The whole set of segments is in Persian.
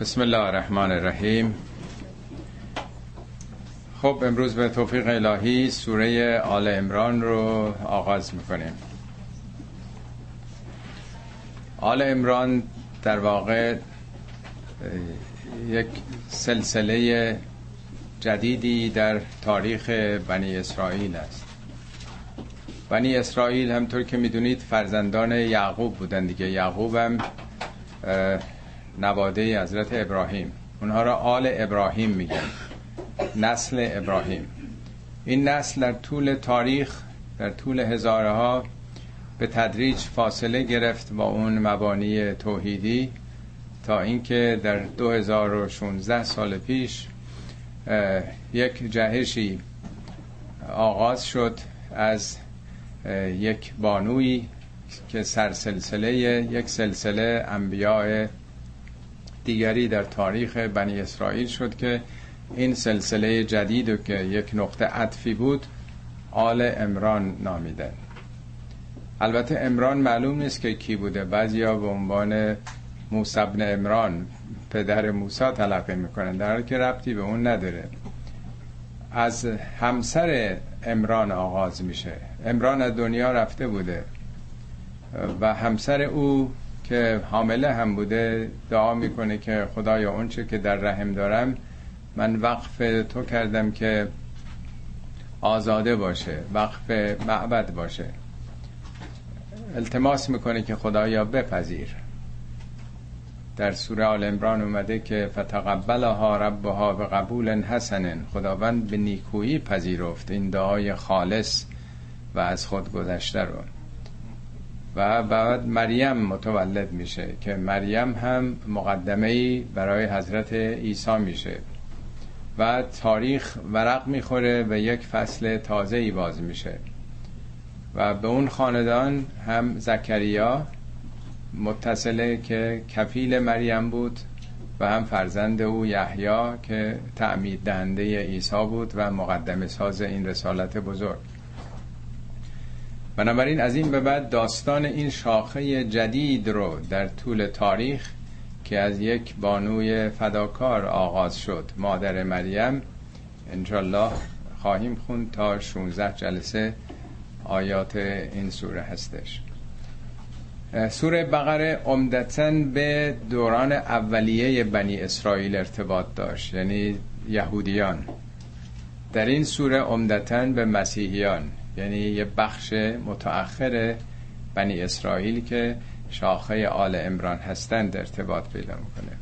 بسم الله الرحمن الرحیم. خب امروز به توفیق الهی سوره آل عمران رو آغاز میکنیم. آل عمران در واقع یک سلسله جدیدی در تاریخ بنی اسرائیل است. بنی اسرائیل همطور که میدونید فرزندان یعقوب بودن دیگه. یعقوب هم نواده حضرت ابراهیم، اونها را آل ابراهیم میگن، نسل ابراهیم. این نسل در طول تاریخ، در طول هزاره ها به تدریج فاصله گرفت با اون مبانی توحیدی تا اینکه در 2016 سال پیش یک جهشی آغاز شد از یک بانویی که سرسلسله یک سلسله انبیاء دیگری در تاریخ بنی اسرائیل شد که این سلسله جدید که یک نقطه عطفی بود آل عمران نامیده. البته عمران معلوم نیست که کی بوده، بعضیا به عنوان موسی بن عمران پدر موسی تلقی میکنن، در حالی که ربطی به اون نداره. از همسر عمران آغاز میشه. عمران از دنیا رفته بوده و همسر او که حامله هم بوده دعا میکنه که خدایا اون چه که در رحم دارم من وقف تو کردم که آزاده باشه، وقف معبد باشه. التماس میکنه که خدایا بپذیر. در سوره آل عمران اومده که فتقبلها ربها بقبول حسن، خداوند به نیکویی پذیرفت این دعای خالص و از خود گذشته رو. و بعد مریم متولد میشه که مریم هم مقدمه‌ای برای حضرت عیسی میشه و تاریخ ورق میخوره و یک فصل تازه‌ای باز میشه و به اون خاندان هم زکریا متصله که کفیل مریم بود و هم فرزند او یحیی که تعمید دهنده عیسی بود و مقدمه ساز این رسالت بزرگ. بنابراین از این به بعد داستان این شاخه جدید رو در طول تاریخ که از یک بانوی فداکار آغاز شد، مادر مریم، انشالله خواهیم خوند تا 16 جلسه آیات این سوره هستش. سوره بقره عمدتاً به دوران اولیه بنی اسرائیل ارتباط داشت، یعنی یهودیان. در این سوره عمدتاً به مسیحیان، یعنی یه بخش متأخر بنی اسرائیل که شاخه آل عمران هستند ارتباط پیدا میکنه.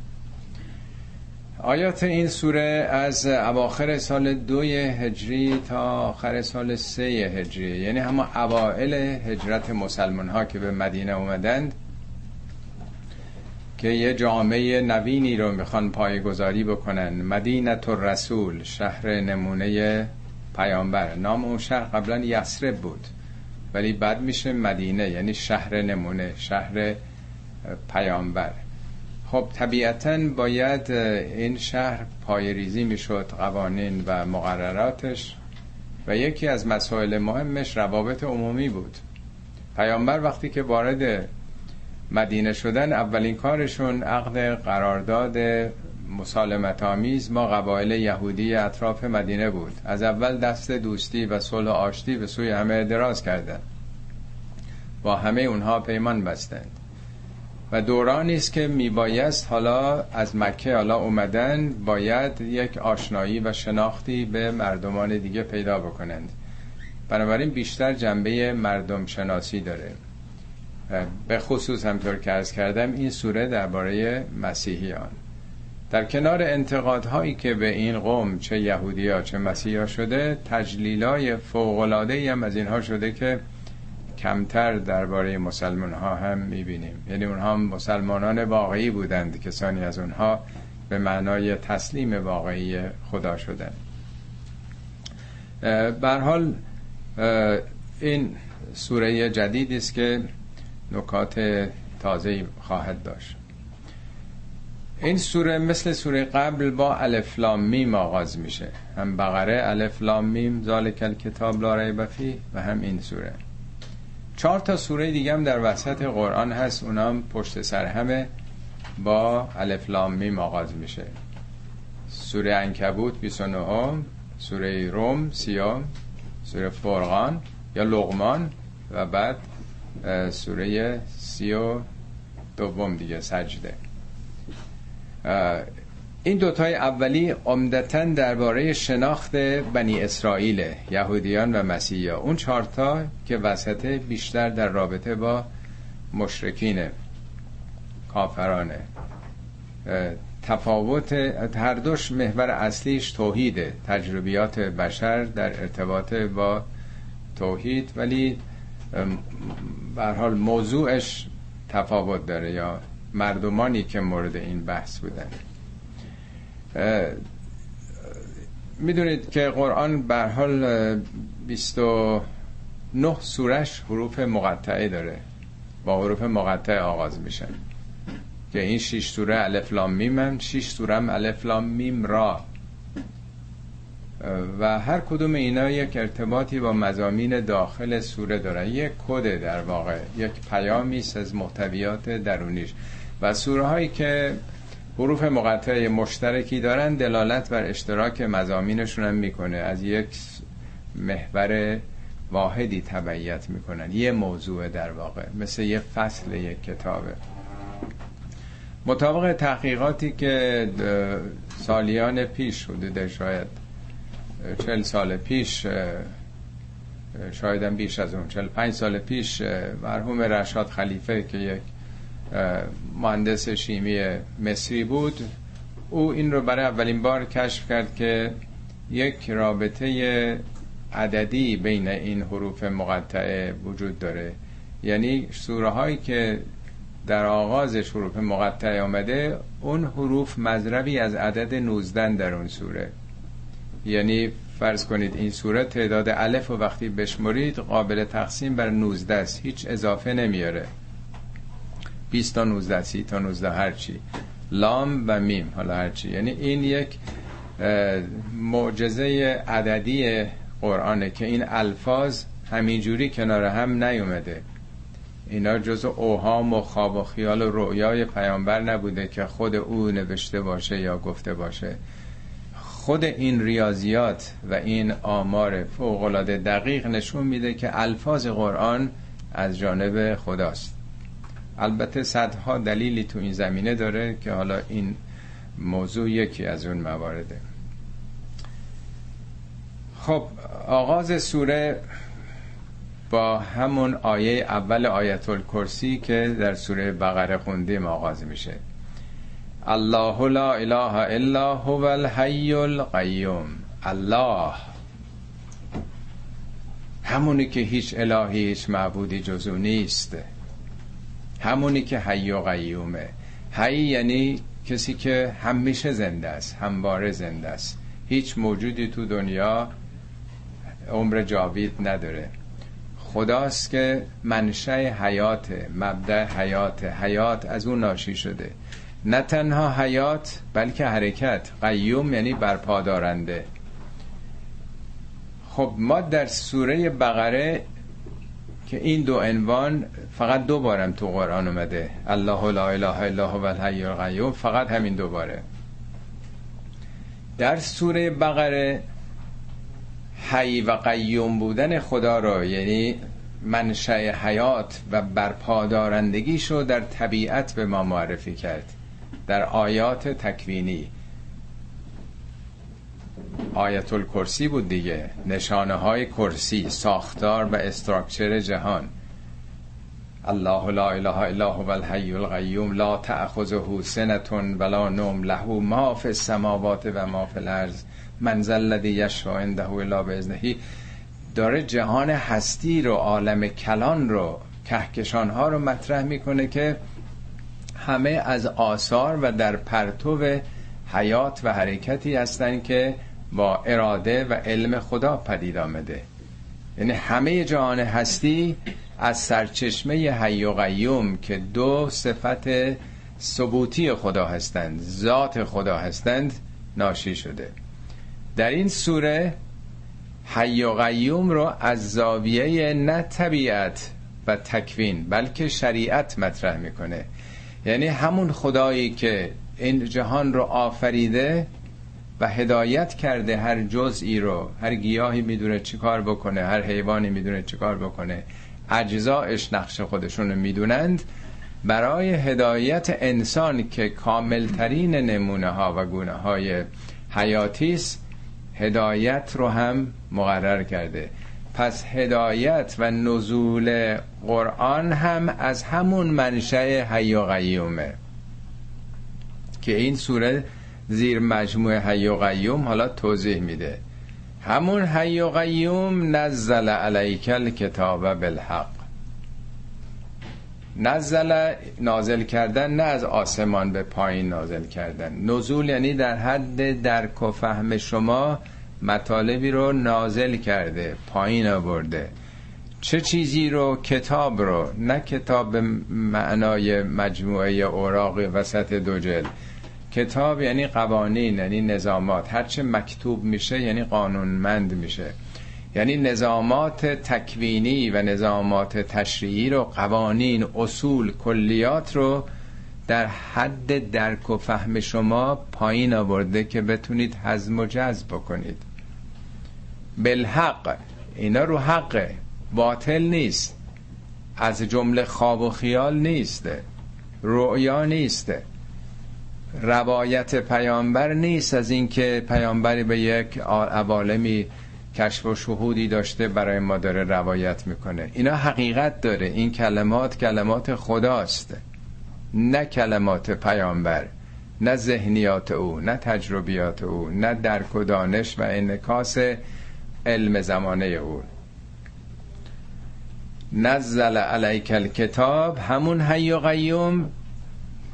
آیات این سوره از اواخر سال 2 هجری تا آخر سال 3 هجری، یعنی همه اوائل هجرت مسلمان ها که به مدینه اومدند که یه جامعه نوینی رو میخوان پایه‌گذاری بکنن. مدینه الرسول، شهر نمونه پیامبر. نام اون شهر قبلا یثرب بود ولی بعد میشه مدینه، یعنی شهر نمونه، شهر پیامبر. خب طبیعتاً باید این شهر پایه‌ریزی میشد، قوانین و مقرراتش، و یکی از مسائل مهمش روابط عمومی بود. پیامبر وقتی که وارد مدینه شدن اولین کارشون عقد قرارداد مسالمت‌آمیز ما قبایل یهودی اطراف مدینه بود. از اول دست دوستی و صلح و آشتی به سوی همه دراز کردند، با همه اونها پیمان بستند. و دورانی است که میبایست حالا از مکه حالا اومدن باید یک آشنایی و شناختی به مردمان دیگه پیدا بکنند، بنابراین بیشتر جنبه مردم شناسی داره. به خصوص همطور که عرض کردم این سوره درباره مسیحیان. در کنار انتقادهایی که به این قوم چه یهودی ها چه مسیحی ها شده، تجلیلای فوق‌العاده‌ای هم از اینها شده که کمتر درباره مسلمان ها هم میبینیم. یعنی اونها هم مسلمانان واقعی بودند، کسانی از اونها به معنای تسلیم واقعی خدا شدند. به هر حال این سوره جدیدی است که نکات تازه‌ای خواهد داشت. این سوره مثل سوره قبل با الف لام میم آغاز میشه، هم بقره الف لام میم ذالک الکتاب لا ریب فیه و هم این سوره. 4 تا سوره دیگه هم در وسط قرآن هست، اونام پشت سر همه. با الف لام میم آغاز میشه. سوره عنکبوت 29، سوره روم 30، سوره فرقان یا لقمان و بعد سوره 32 دیگه سجده. این دوتای اولی عمدتاً درباره شناخت بنی اسرائیل، یهودیان و مسیحیان. اون چهارتا که وسط بیشتر در رابطه با مشرکینه، کافرانه. تفاوت هر دوش محور اصلیش توحیده، تجربیات بشر در ارتباط با توحید، ولی به هر حال موضوعش تفاوت داره یا مردمانی که مورد این بحث بودن. میدونید که قرآن به هر حال 29 سورش حروف مقطعه داره، با حروف مقطعه آغاز میشن که این 6 سوره الف لام میم هم 6 سوره هم الف لام میم را، و هر کدوم اینا یک ارتباطی با مضامین داخل سوره دارن، یک کد در واقع، یک پیامی از محتویات درونیش. و سوره هایی که حروف مقطعه مشترکی دارن دلالت بر اشتراک مضامینشون هم میکنه، از یک محور واحدی تبعیت میکنن، یه موضوع در واقع، مثل یه فصل یک کتابه. مطابق تحقیقاتی که سالیان پیش، حدود شاید 40 سال پیش، شایدم بیش از اون، 45 سال پیش، مرحوم رشاد خلیفه که یک مهندس شیمی مصری بود، او این رو برای اولین بار کشف کرد که یک رابطه عددی بین این حروف مقطعه وجود داره. یعنی سوره هایی که در آغازش حروف مقطعه آمده، اون حروف مضربی از عدد 19 در اون سوره. یعنی فرض کنید این سوره تعداد الف و وقتی بشمرید قابل تقسیم بر 19 است، هیچ اضافه نمیاره، 20 تا 19، 30 تا 19، هرچی، لام و میم، حالا هرچی. یعنی این یک معجزه عددی قرآنه که این الفاظ همینجوری کنار هم نیومده، اینا جزء اوهام و خواب و خیال و رؤیای پیامبر نبوده که خود او نوشته باشه یا گفته باشه. خود این ریاضیات و این آمار فوق‌العاده دقیق نشون میده که الفاظ قرآن از جانب خداست. البته صدها دلیلی تو این زمینه داره که حالا این موضوع یکی از اون موارده. خب آغاز سوره با همون آیه اول آیت الکرسی که در سوره بقره خوندیم آغاز میشه. الله لا اله الا هو الحی القیوم. الله، همونی که هیچ الهی، هیچ معبودی جز او نیست، همونی که حی و قیومه. حی یعنی کسی که همیشه زنده است، همواره زنده است، هیچ موجودی تو دنیا عمر جاوید نداره. خداست که منشأ حیات، مبدأ حیات، حیات از اون ناشی شده. نه تنها حیات بلکه حرکت. قیوم یعنی برپادارنده. خب ما در سوره بقره که این دو عنوان فقط دو بارم تو قرآن اومده، الله لا اله الا هو الحی القیوم، فقط همین دو باره. در سوره بقره حی و قیوم بودن خدا رو، یعنی منشأ حیات و برپادارندگیش رو در طبیعت به ما معرفی کرد، در آیات تکوینی. آیت الکرسی بود دیگه، نشانه های کرسی، ساختار و استراکچر جهان. الله لا اله الا هو الحی القیوم لا تأخذه سنة ولا نوم له ما فی السماوات و ما فی الارض من ذا الذی یشفع عنده الا بإذنه. داره جهان هستی رو، عالم کلان رو، کهکشان ها رو مطرح میکنه که همه از آثار و در پرتو حیات و حرکتی هستن که با اراده و علم خدا پدید آمده. یعنی همه جهان هستی از سرچشمه حی و قیوم که دو صفت ثبوتی خدا هستند، ذات خدا هستند، ناشی شده. در این سوره حی و قیوم رو از زاویه نه طبیعت و تکوین بلکه شریعت مطرح میکنه. یعنی همون خدایی که این جهان رو آفریده و هدایت کرده، هر جزئی رو، هر گیاهی میدونه چی کار بکنه، هر حیوانی میدونه چی کار بکنه، اجزایش نقش خودشون رو میدونند، برای هدایت انسان که کاملترین نمونه ها و گونه های حیاتیست، هدایت رو هم مقرر کرده. پس هدایت و نزول قرآن هم از همون منشأ حی و قیومه که این سوره زیر مجموعه حی و قیوم حالا توضیح میده. همون حی و قیوم نزل علیک الکتاب بالحق. نزل نازل کردن، نه از آسمان به پایین نازل کردن. نزول یعنی در حد درک و فهم شما مطالبی رو نازل کرده، پایین آورده. چه چیزی رو؟ کتاب رو. نه کتاب به معنای مجموعه اوراق وسط دو جلد. کتاب یعنی قوانین، یعنی نظامات. هرچه مکتوب میشه یعنی قانونمند میشه، یعنی نظامات تکوینی و نظامات تشریعی رو، قوانین، اصول، کلیات رو در حد درک و فهم شما پایین آورده که بتونید هضم و جذب بکنید. بالحق، اینا رو حق، باطل نیست، از جمله خواب و خیال نیست، رؤیا نیست، روایت پیامبر نیست از اینکه پیامبری به یک عوالمی کشف و شهودی داشته برای ما داره روایت میکنه. اینا حقیقت داره. این کلمات کلمات خداست، نه کلمات پیامبر، نه ذهنیات او، نه تجربیات او، نه درک و دانش و انعکاس علم زمانه او. نزل علیک الکتاب، همون حی و قیوم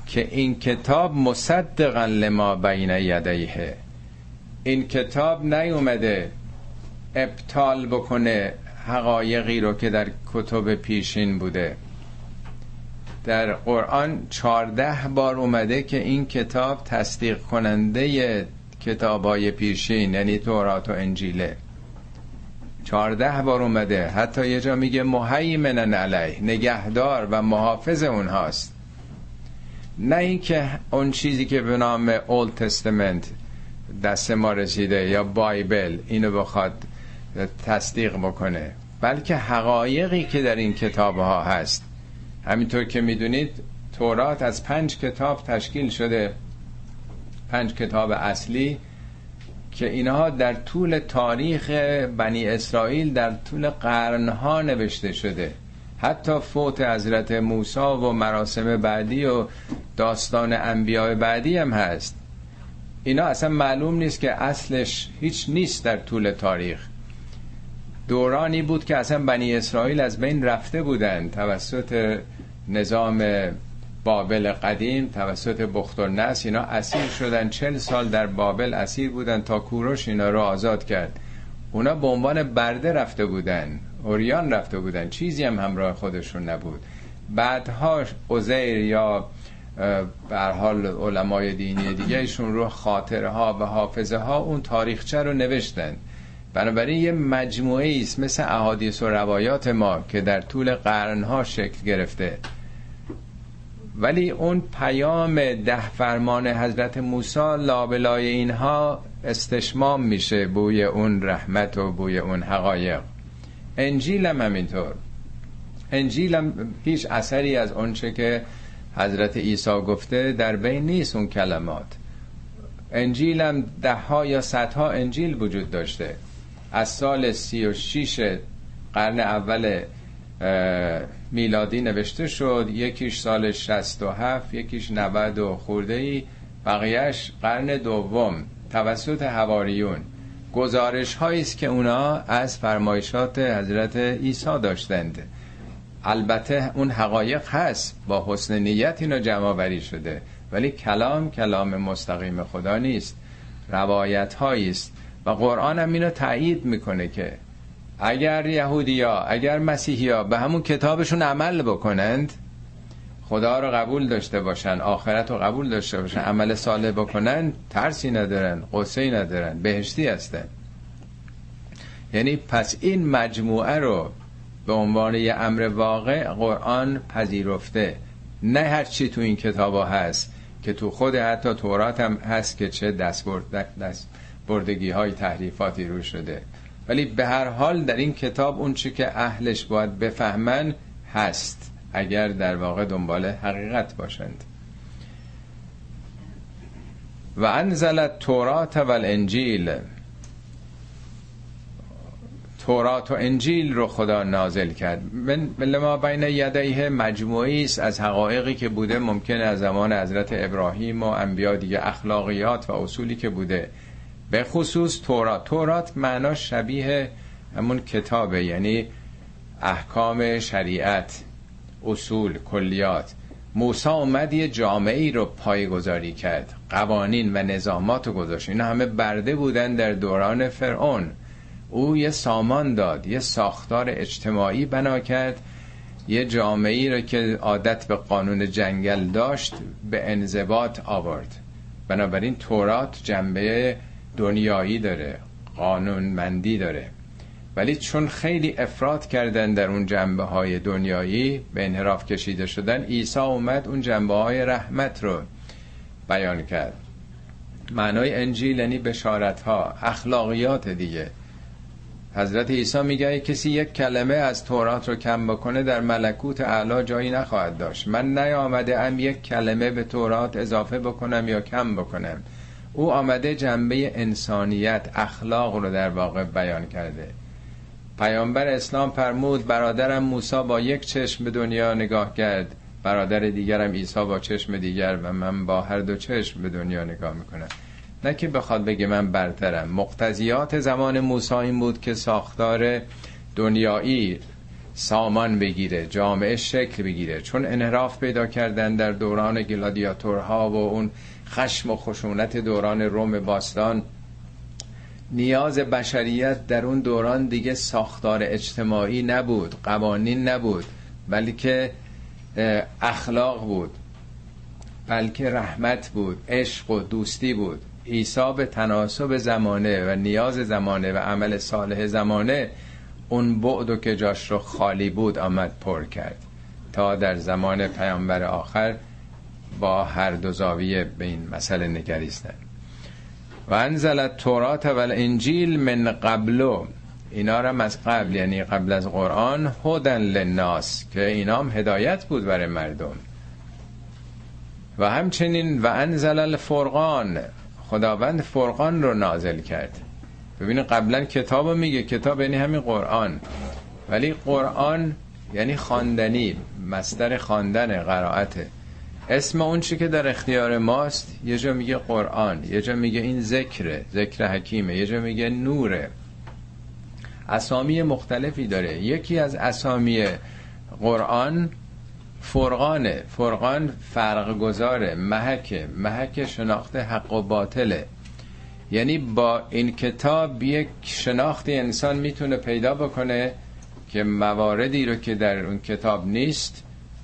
که این کتاب مصدقا لما بین یدیه، این کتاب نیومده ابطال بکنه حقایقی رو که در کتب پیشین بوده. در قرآن 14 بار اومده که این کتاب تصدیق کننده کتابای پیشین، یعنی تورات و انجیله. 14 بار اومده. حتی یه جا میگه مهیمن علیه، نگهدار و محافظ اونهاست. نه اینکه اون چیزی که به نام اولد تستمنت دست ما رسیده یا بایبل اینو بخواد تصدیق بکنه، بلکه حقایقی که در این کتاب ها هست. همینطور که میدونید تورات از 5 کتاب تشکیل شده، 5 کتاب اصلی که اینها در طول تاریخ بنی اسرائیل در طول قرنها نوشته شده. حتی فوت حضرت موسی و مراسم بعدی و داستان انبیاء بعدی هم هست. اینا اصلا معلوم نیست که اصلش هیچ نیست. در طول تاریخ دورانی بود که اصلا بنی اسرائیل از بین رفته بودن توسط نظام بابل قدیم، توسط بختالنصر. اینا اسیر شدن، 40 سال در بابل اسیر بودن تا کوروش اینا رو آزاد کرد. اونا به عنوان برده رفته بودن، اوریان رفته بودن، چیزی هم همراه خودشون نبود. بعدها عزیر یا به هر حال علمای دینی دیگه ایشون رو خاطره ها و حافظه ها اون تاریخچه رو نوشتن. بنابراین یه مجموعه است مثل احادیث و روایات ما که در طول قرنها شکل گرفته، ولی اون پیام 10 فرمان حضرت موسی لابلای اینها استشمام میشه، بوی اون رحمت و بوی اون حقایق. انجیل هم همینطور. انجیل هم هیچ اثری از اونچه که حضرت عیسی گفته در بین نیست، اون کلمات. انجیل هم 10 ها یا 100 ها انجیل وجود داشته. از سال 36 قرن اول میلادی نوشته شد، یکیش سال 67، یکیش 90 و خورده‌ای، بقیهش قرن دوم توسط حواریون. گزارش هایی است که اونا از فرمایشات حضرت عیسی داشتند. البته اون حقایق هست، با حسن نیت اینا جمع بری شده، ولی کلام مستقیم خدا نیست، روایت هایی است. و قرآن هم اینو تایید میکنه که اگر یهودیا، اگر مسیحیا به همون کتابشون عمل بکنند، خدا رو قبول داشته باشن، آخرت رو قبول داشته باشن، عمل صالح بکنن، ترسی ندارن، قصه‌ای ندارن، بهشتی هستن. یعنی پس این مجموعه رو به عنوان یه امر واقع قرآن پذیرفته. نه هر چی تو این کتابا هست که تو خود حتی تورات هم هست که چه دستبردگی های تحریفاتی رو شده، ولی به هر حال در این کتاب اون چی که اهلش باید بفهمن هست، اگر در واقع دنبال حقیقت باشند. و انزل التورات والانجیل، تورات و انجیل رو خدا نازل کرد. من ما بین یدیه مجموعی است از حقایقی که بوده، ممکنه از زمان حضرت ابراهیم و انبیا دیگه اخلاقیات و اصولی که بوده، به خصوص تورات. تورات معناش شبیه همون کتابه، یعنی احکام شریعت، اصول، کلیات. موسی اومد یه جامعه‌ای رو پایه‌گذاری کرد، قوانین و نظامات رو گذاشت. اینا همه برده بودن در دوران فرعون. او یه سامان داد، یه ساختار اجتماعی بنا کرد، یه جامعه‌ای رو که عادت به قانون جنگل داشت به انضباط آورد. بنابراین تورات جنبه دنیایی داره، قانونمندی داره، ولی چون خیلی افراط کردن در اون جنبه های دنیایی، به انحراف کشیده شدن، عیسی اومد اون جنبه های رحمت رو بیان کرد. معنای انجیل یعنی بشارت ها، اخلاقیات دیگه. حضرت عیسی میگه کسی یک کلمه از تورات رو کم بکنه در ملکوت اعلی جایی نخواهد داشت. من نیامده ام یک کلمه به تورات اضافه بکنم یا کم بکنم. او آمده جنبه انسانیت، اخلاق رو در واقع بیان کرده. پیامبر اسلام فرمود برادرم موسی با یک چشم به دنیا نگاه کرد، برادر دیگرم عیسی با چشم دیگر، و من با هر دو چشم به دنیا نگاه میکنم. نه که بخواد بگه من برترم. مقتضیات زمان موسی این بود که ساختار دنیایی سامان بگیره، جامعه شکل بگیره. چون انحراف پیدا کردن در دوران گلادیاتورها و اون خشم و خشونت دوران روم باستان، نیاز بشریت در اون دوران دیگه ساختار اجتماعی نبود، قوانین نبود، بلکه اخلاق بود، بلکه رحمت بود، عشق و دوستی بود. عیسی به تناسب زمانه و نیاز زمانه و عمل صالح زمانه اون بعدو که جاش رو خالی بود آمد پر کرد، تا در زمان پیامبر آخر با هر دو زاویه به این مسئله نگریستن. و انزل التورات و الانجیل من قبلو، اینا را از قبل یعنی قبل از قرآن، هدن للناس، که اینام هدایت بود برای مردم. و همچنین و انزل الفرقان، خداوند فرقان رو نازل کرد. ببینید قبلا کتابو میگه، کتاب یعنی همین قرآن، ولی قرآن یعنی خواندنی، مصدر خواندن، قرائته. اسم اون چی که در اختیار ماست، یه جا میگه قرآن، یه جا میگه این ذکره، ذکر حکیمه، یه جا میگه نوره. اسامی مختلفی داره. یکی از اسامی قرآن فرقانه. فرقان فرق گذاره، محک شناخت حق و باطله. یعنی با این کتاب یک شناختی انسان میتونه پیدا بکنه که مواردی رو که در اون کتاب نیست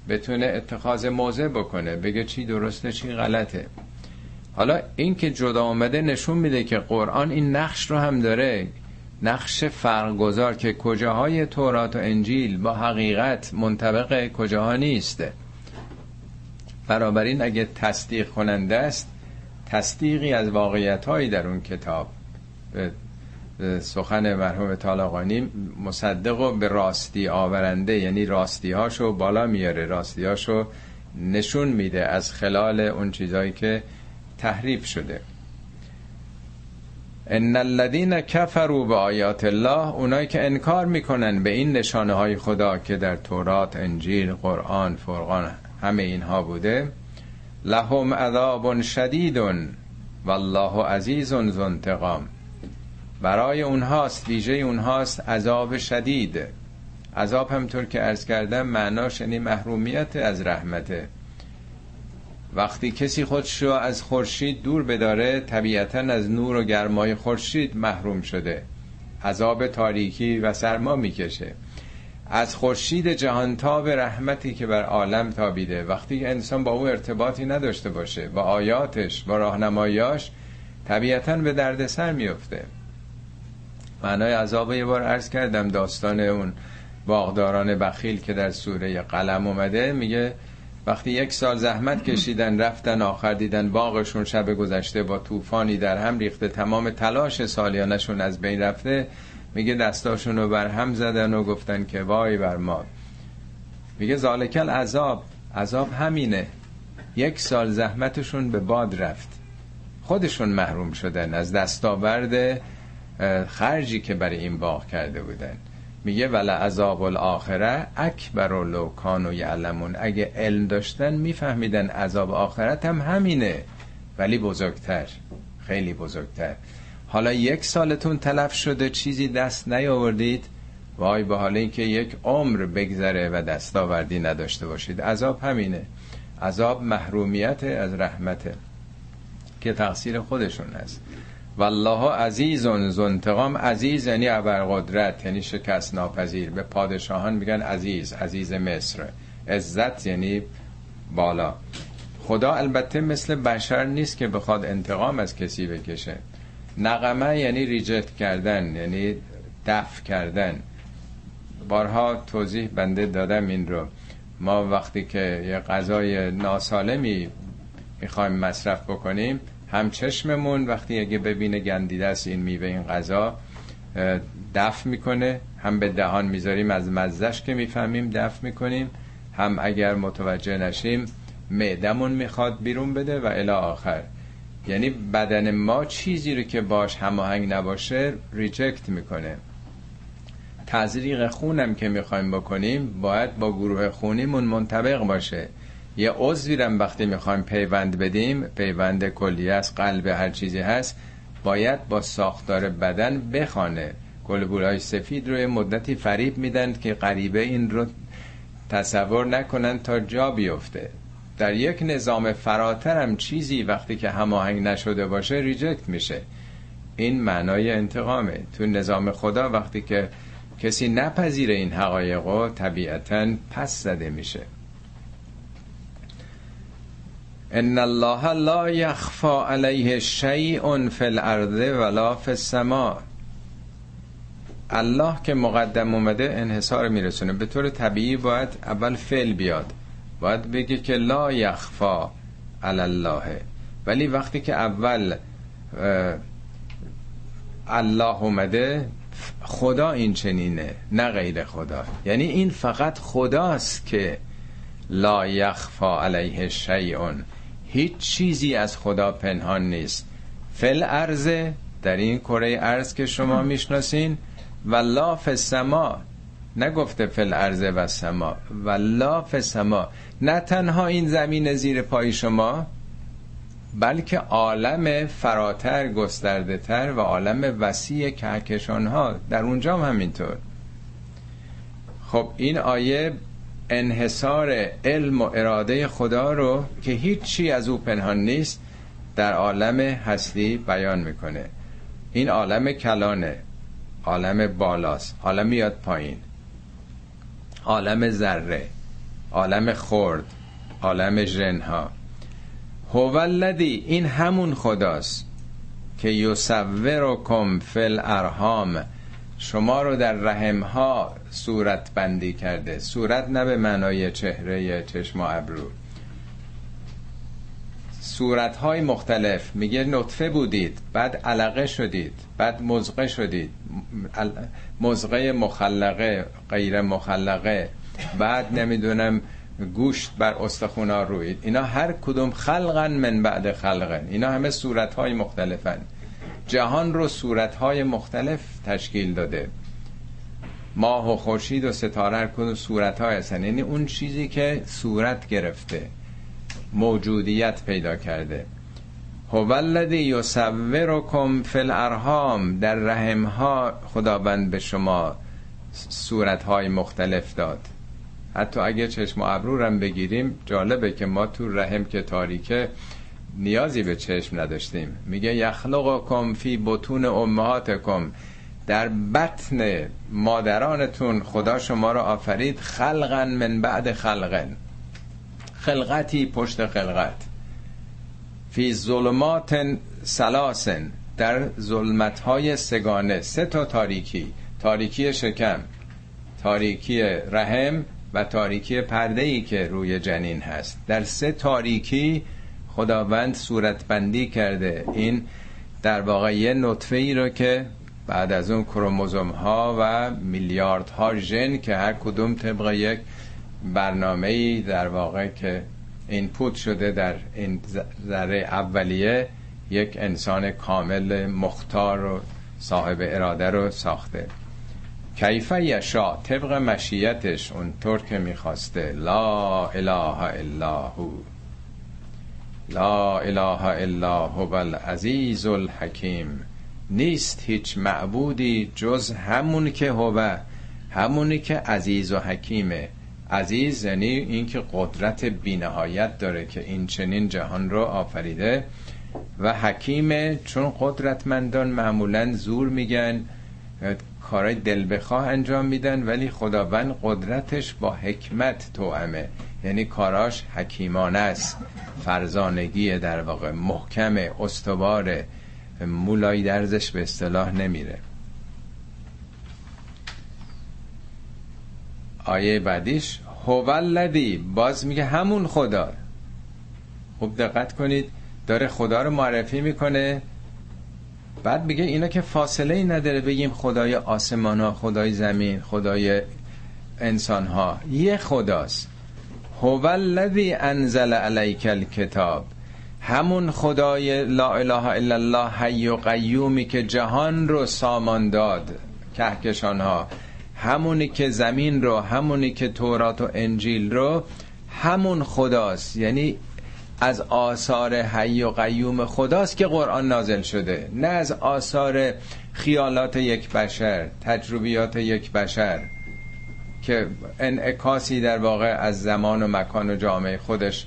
بتونه اتخاذ موضع بکنه، بگه چی درسته چی غلطه. حالا این که جدا اومده نشون میده که قرآن این نقش رو هم داره، نقش فرق‌گذار، که کجاهای تورات و انجیل با حقیقت منطبقه، کجاها نیسته. بنابراین اگه تصدیق کننده است، تصدیقی از واقعیت‌هایی در اون کتاب، به سخن مرحوم طالقانی، مصدق و به راستی آورنده، یعنی راستی‌هاشو بالا میاره، راستی‌هاشو نشون میده از خلال اون چیزایی که تحریف شده. ان الذين كفروا بآیات الله، اونایی که انکار میکنن به این نشانه‌های خدا که در تورات، انجیل، قرآن، فرقان همه اینها بوده، لهم عذاب شدید والله عزیز ذو انتقام، برای اونهاست، ویژه اونهاست عذاب شدید. عذاب همطور که عرض کردم معناش یعنی محرومیت از رحمته. وقتی کسی خودش رو از خورشید دور بداره، طبیعتاً از نور و گرمای خورشید محروم شده، عذاب تاریکی و سرما میکشه. از خورشید جهانتاب رحمتی که بر عالم تابیده، وقتی انسان با او ارتباطی نداشته باشه، با آیاتش، با راهنماییاش، طبیعتاً به دردسر میفته. معنای عذاب یه بار عرض کردم، داستان اون باغداران بخیل که در سوره قلم اومده، میگه وقتی یک سال زحمت کشیدن رفتن آخر دیدن باغشون شب گذشته با طوفانی در هم ریخته، تمام تلاش سالیانشون از بین رفته، میگه دستاشون رو بر هم زدن و گفتن که وای بر ما. میگه ذالکل عذاب، عذاب همینه، یک سال زحمتشون به باد رفت، خودشون محروم شدن از دستاورد خرجی که برای این باغ کرده بودن. میگه ولا عذاب الاخره اکبر لو کانوا یعلمون، اگه علم داشتن میفهمیدن عذاب آخرت هم همینه ولی بزرگتر، خیلی بزرگتر. حالا یک سالتون تلف شده چیزی دست نیاوردید، وای به حال این که یک عمر بگذره و دستاوردی نداشته باشید. عذاب همینه، عذاب محرومیت از رحمته که تقصیر خودشون است. والله عزیز ذو انتقام، عزیز یعنی ابرقدرت، یعنی شکست ناپذیر. به پادشاهان میگن عزیز، عزیز مصر. عزت یعنی بالا. خدا البته مثل بشر نیست که بخواد انتقام از کسی بکشه. نقمه یعنی ریجکت کردن، یعنی دفع کردن. بارها توضیح بنده دادم این رو. ما وقتی که یه غذای ناسالمی میخوایم مصرف بکنیم، هم چشممون وقتی اگه ببینه گندیده است این میوه این غذا دفع میکنه، هم به دهان میذاریم از مزهش که میفهمیم دفع میکنیم، هم اگر متوجه نشیم معدمون میخواد بیرون بده و الی آخر. یعنی بدن ما چیزی رو که باش هماهنگ نباشه ریجکت میکنه. تزریق خونم که میخوایم بکنیم باید با گروه خونیمون منطبق باشه. یه عضوی رو وقتی میخوایم پیوند بدیم، پیوند کلیه از قلب هر چیزی هست، باید با ساختار بدن بخونه. گلبولای سفید رو مدتی فریب میدن که غریبه این رو تصور نکنن تا جا بیفته. در یک نظام فراتر هم چیزی وقتی که هماهنگ نشده باشه ریجکت میشه. این معنای انتقامه. تو نظام خدا وقتی که کسی نپذیره این حقایقو طبیعتاً پس زده میشه. ان الله لا یخفا علیه شیء فی الارض ولا فی السماء. الله که مقدم اومده انحصار میرسونه. به طور طبیعی باید اول فعل بیاد، باید بگه که لا یخفا علی الله. ولی وقتی که اول الله اومده، خدا این چنینه نه غیر خدا، یعنی این فقط خداست که لا یخفا علیه شیء، هیچ چیزی از خدا پنهان نیست. فل ارض، در این کره ارض که شما میشناسین، و لا فی السما، نگفته فل ارض و سما، و لا فی السما، نه تنها این زمین زیر پای شما بلکه عالم فراتر گسترده تر و عالم وسیع کهکشان ها در اونجا هم همینطور. خب این آیه انحصار علم و اراده خدا رو که هیچی از او پنهان نیست در عالم هستی بیان میکنه. این عالم کلانه، عالم بالاست، عالم میاد پایین، عالم ذره، عالم خرد، عالم ژنها. هو الذی، این همون خداست که یصورکم فی الارحام، شما رو در رحمها صورت بندی کرده. صورت نه به معنای چهره، چشم و ابرو، صورت‌های مختلف. میگه نطفه بودید، بعد علقه شدید، بعد مضغه شدید، مضغه مخلقه، غیر مخلقه، بعد نمیدونم گوشت بر استخونا روید. اینا هر کدوم خلقن من بعد خلقن، اینا همه صورت‌های مختلفن. جهان رو صورت‌های مختلف تشکیل داده. ماه و خورشید و ستاره هر کدوم صورت‌های هستن، یعنی اون چیزی که صورت گرفته موجودیت پیدا کرده. هو الذی یصورکم فی الارحام، در رحم‌ها خداوند به شما صورت‌های مختلف داد. حتی اگه چشم و ابرو هم بگیریم، جالبه که ما تو رحم که تاریکه نیازی به چشم نداشتیم. میگه یخلقکم فی بطون امهاتکم، در بطن مادرانتون خدا شما رو آفرید. خلقن من بعد خلقن، خلقتی پشت خلقت. فی ظلمات سلاسن، در ظلمت‌های سگانه، سه تا تاریکی، تاریکی شکم، تاریکی رحم، و تاریکی پرده‌ای که روی جنین هست. در سه تاریکی خداوند صورتبندی کرده. این در واقع یه نطفه‌ای رو که بعد از اون کروموزوم‌ها و میلیاردها ژن که هر کدوم طبق یک برنامه‌ای در واقع که اینپوت شده در این ذره اولیه یک انسان کامل مختار و صاحب اراده رو ساخته. کیفه یشا، طبق مشیتش، اونطور که میخواسته. لا اله الا هو، لا اله الا هو العزیز الحکیم. نیست هیچ معبودی جز همون که هو، همونی که عزیز و حکیمه. عزیز یعنی این که قدرت بی‌نهایت داره که این چنین جهان رو آفریده، و حکیمه چون قدرتمندان معمولاً زور میگن، کارهای دل بخواه انجام میدن، ولی خداوند قدرتش با حکمت توأمه، یعنی کاراش حکیمانه است، فرزانگی در واقع، محکم، استوار، مولای درزش به اصطلاح نمیره. آیه بعدیش هو الذی، باز میگه همون خدا. خوب دقت کنید، داره خدا رو معرفی میکنه، بعد میگه اینا که فاصله ای نداره بگیم خدای آسمان ها، خدای زمین، خدای انسان ها، یه خداست. هو الذی انزل علیک الکتاب، همون خدای لا اله الا الله حی و قیومی که جهان رو سامان داد، کهکشان ها، همونی که زمین رو، همونی که تورات و انجیل رو، همون خداست. یعنی از آثار حی و قیوم خداست که قرآن نازل شده، نه از آثار خیالات یک بشر، تجربیات یک بشر که انعکاسی در واقع از زمان و مکان و جامعه خودش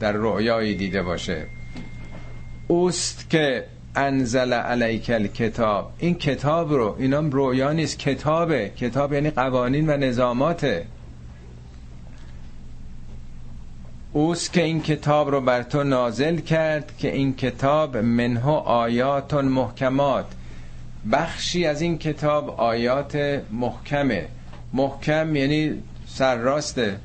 در رؤیایی دیده باشه. اوست که انزل علیک الکتاب، این کتاب رو، اینم رؤیا نیست، کتابه. کتاب یعنی قوانین و نظاماته. اوست که این کتاب رو بر تو نازل کرد که این کتاب منه آیات محکمات، بخشی از این کتاب آیات محکمه. محکم یعنی سرراسته.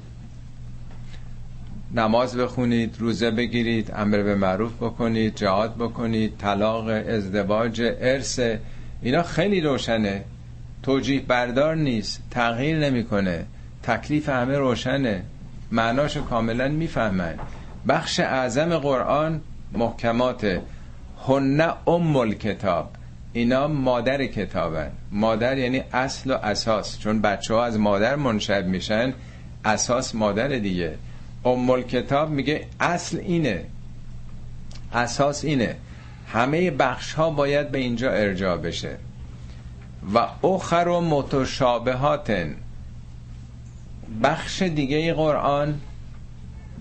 نماز بخونید، روزه بگیرید، امر به معروف بکنید، جهاد بکنید، طلاق، ازدواج، ارث، اینا خیلی روشنه، توجیه بردار نیست، تغییر نمیکنه، تکلیف همه روشنه، معناشو کاملا میفهمن. بخش اعظم قرآن محکماته. هن ام الکتاب، اینا مادر کتابن. مادر یعنی اصل و اساس، چون بچه ها از مادر منشأ میشن، اساس مادر دیگه. ام الکتاب میگه اصل اینه، اساس اینه، همه بخش ها باید به اینجا ارجاع بشه. و اخر و متشابهاتن، بخش دیگه قرآن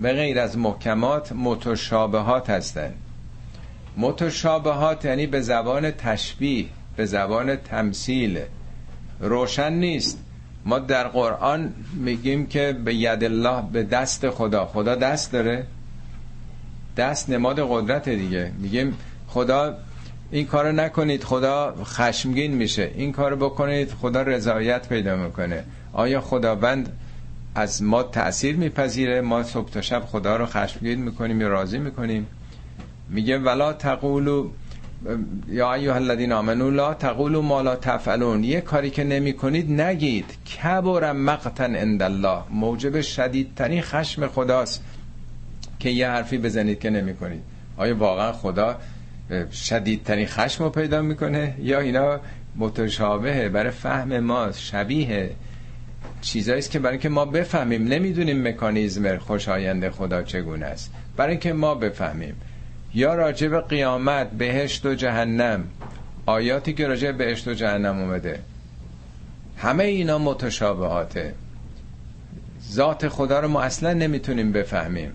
به غیر از محکمات متشابهات هستن. متشابهات یعنی به زبان تشبیه، به زبان تمثیل، روشن نیست. ما در قرآن میگیم که به ید الله، به دست خدا. خدا دست داره؟ دست نماد قدرت دیگه. میگیم خدا این کارو نکنید خدا خشمگین میشه، این کارو بکنید خدا رضایت پیدا میکنه. آیا خداوند از ما تأثیر میپذیره؟ ما صبح تا شب خدا رو خشمگین میکنیم یا راضی میکنیم؟ میگه ولا تقولوا یا ایها الذین آمنوا لا تقولوا ما لا تفعلون، یه کاری که نمی کنید نگید. کبر مقتا عند الله، موجب شدیدترین خشم خداست که یه حرفی بزنید که نمی کنید. آیا واقعا خدا شدیدترین خشم رو پیدا میکنه یا اینا متشابهه؟ برای فهم ما شبیه چیزاییست که برای که ما بفهمیم، نمیدونیم مکانیزم خوشایند خدا چگونه است، برای که ما بفهمیم. یا راجب قیامت، بهشت و جهنم، آیاتی که راجب بهشت و جهنم اومده، همه اینا متشابهاته. ذات خدا رو ما اصلا نمیتونیم بفهمیم.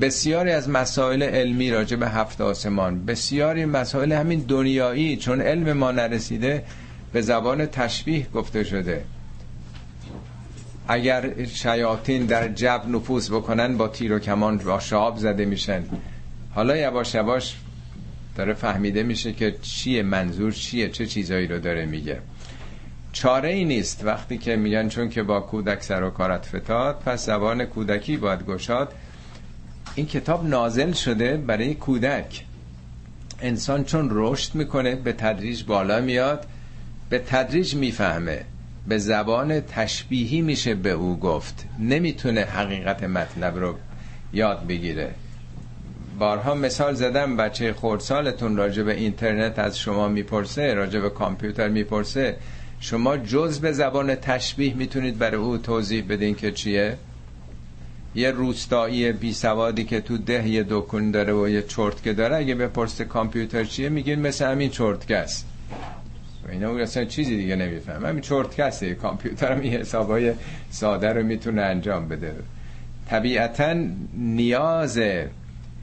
بسیاری از مسائل علمی راجب هفت آسمان، بسیاری مسائل همین دنیایی چون علم ما نرسیده به زبان تشبیه گفته شده. اگر شیاطین در جو نفوذ بکنن با تیر و کمان و شهاب زده میشن. حالا یواش یواش داره فهمیده میشه که چیه منظور، چیه، چه چیزایی رو داره میگه. چاره‌ای نیست. وقتی که میگن چون که با کودک سر و کارت فتاد پس زبان کودکی باید گشاد، این کتاب نازل شده برای کودک. انسان چون رشد میکنه به تدریج بالا میاد، به تدریج میفهمه، به زبان تشبیهی میشه به او گفت، نمیتونه حقیقت مطلب رو یاد بگیره. بارها مثال زدم، بچه خردسالتون راجع به اینترنت از شما میپرسه، راجع به کامپیوتر میپرسه، شما جز به زبان تشبیه میتونید برای او توضیح بدین که چیه؟ یه روستایی بی سوادی که تو ده یه دکون داره و یه چرتکه داره، اگه بپرسه کامپیوتر چیه میگین مثل همین چرتکه است. اینا اصلا چیزی دیگه نمیفهم، همین چرتکه است. کامپیوتر هم این حسابای ساده رو میتونه انجام بده. طبیعتا نیاز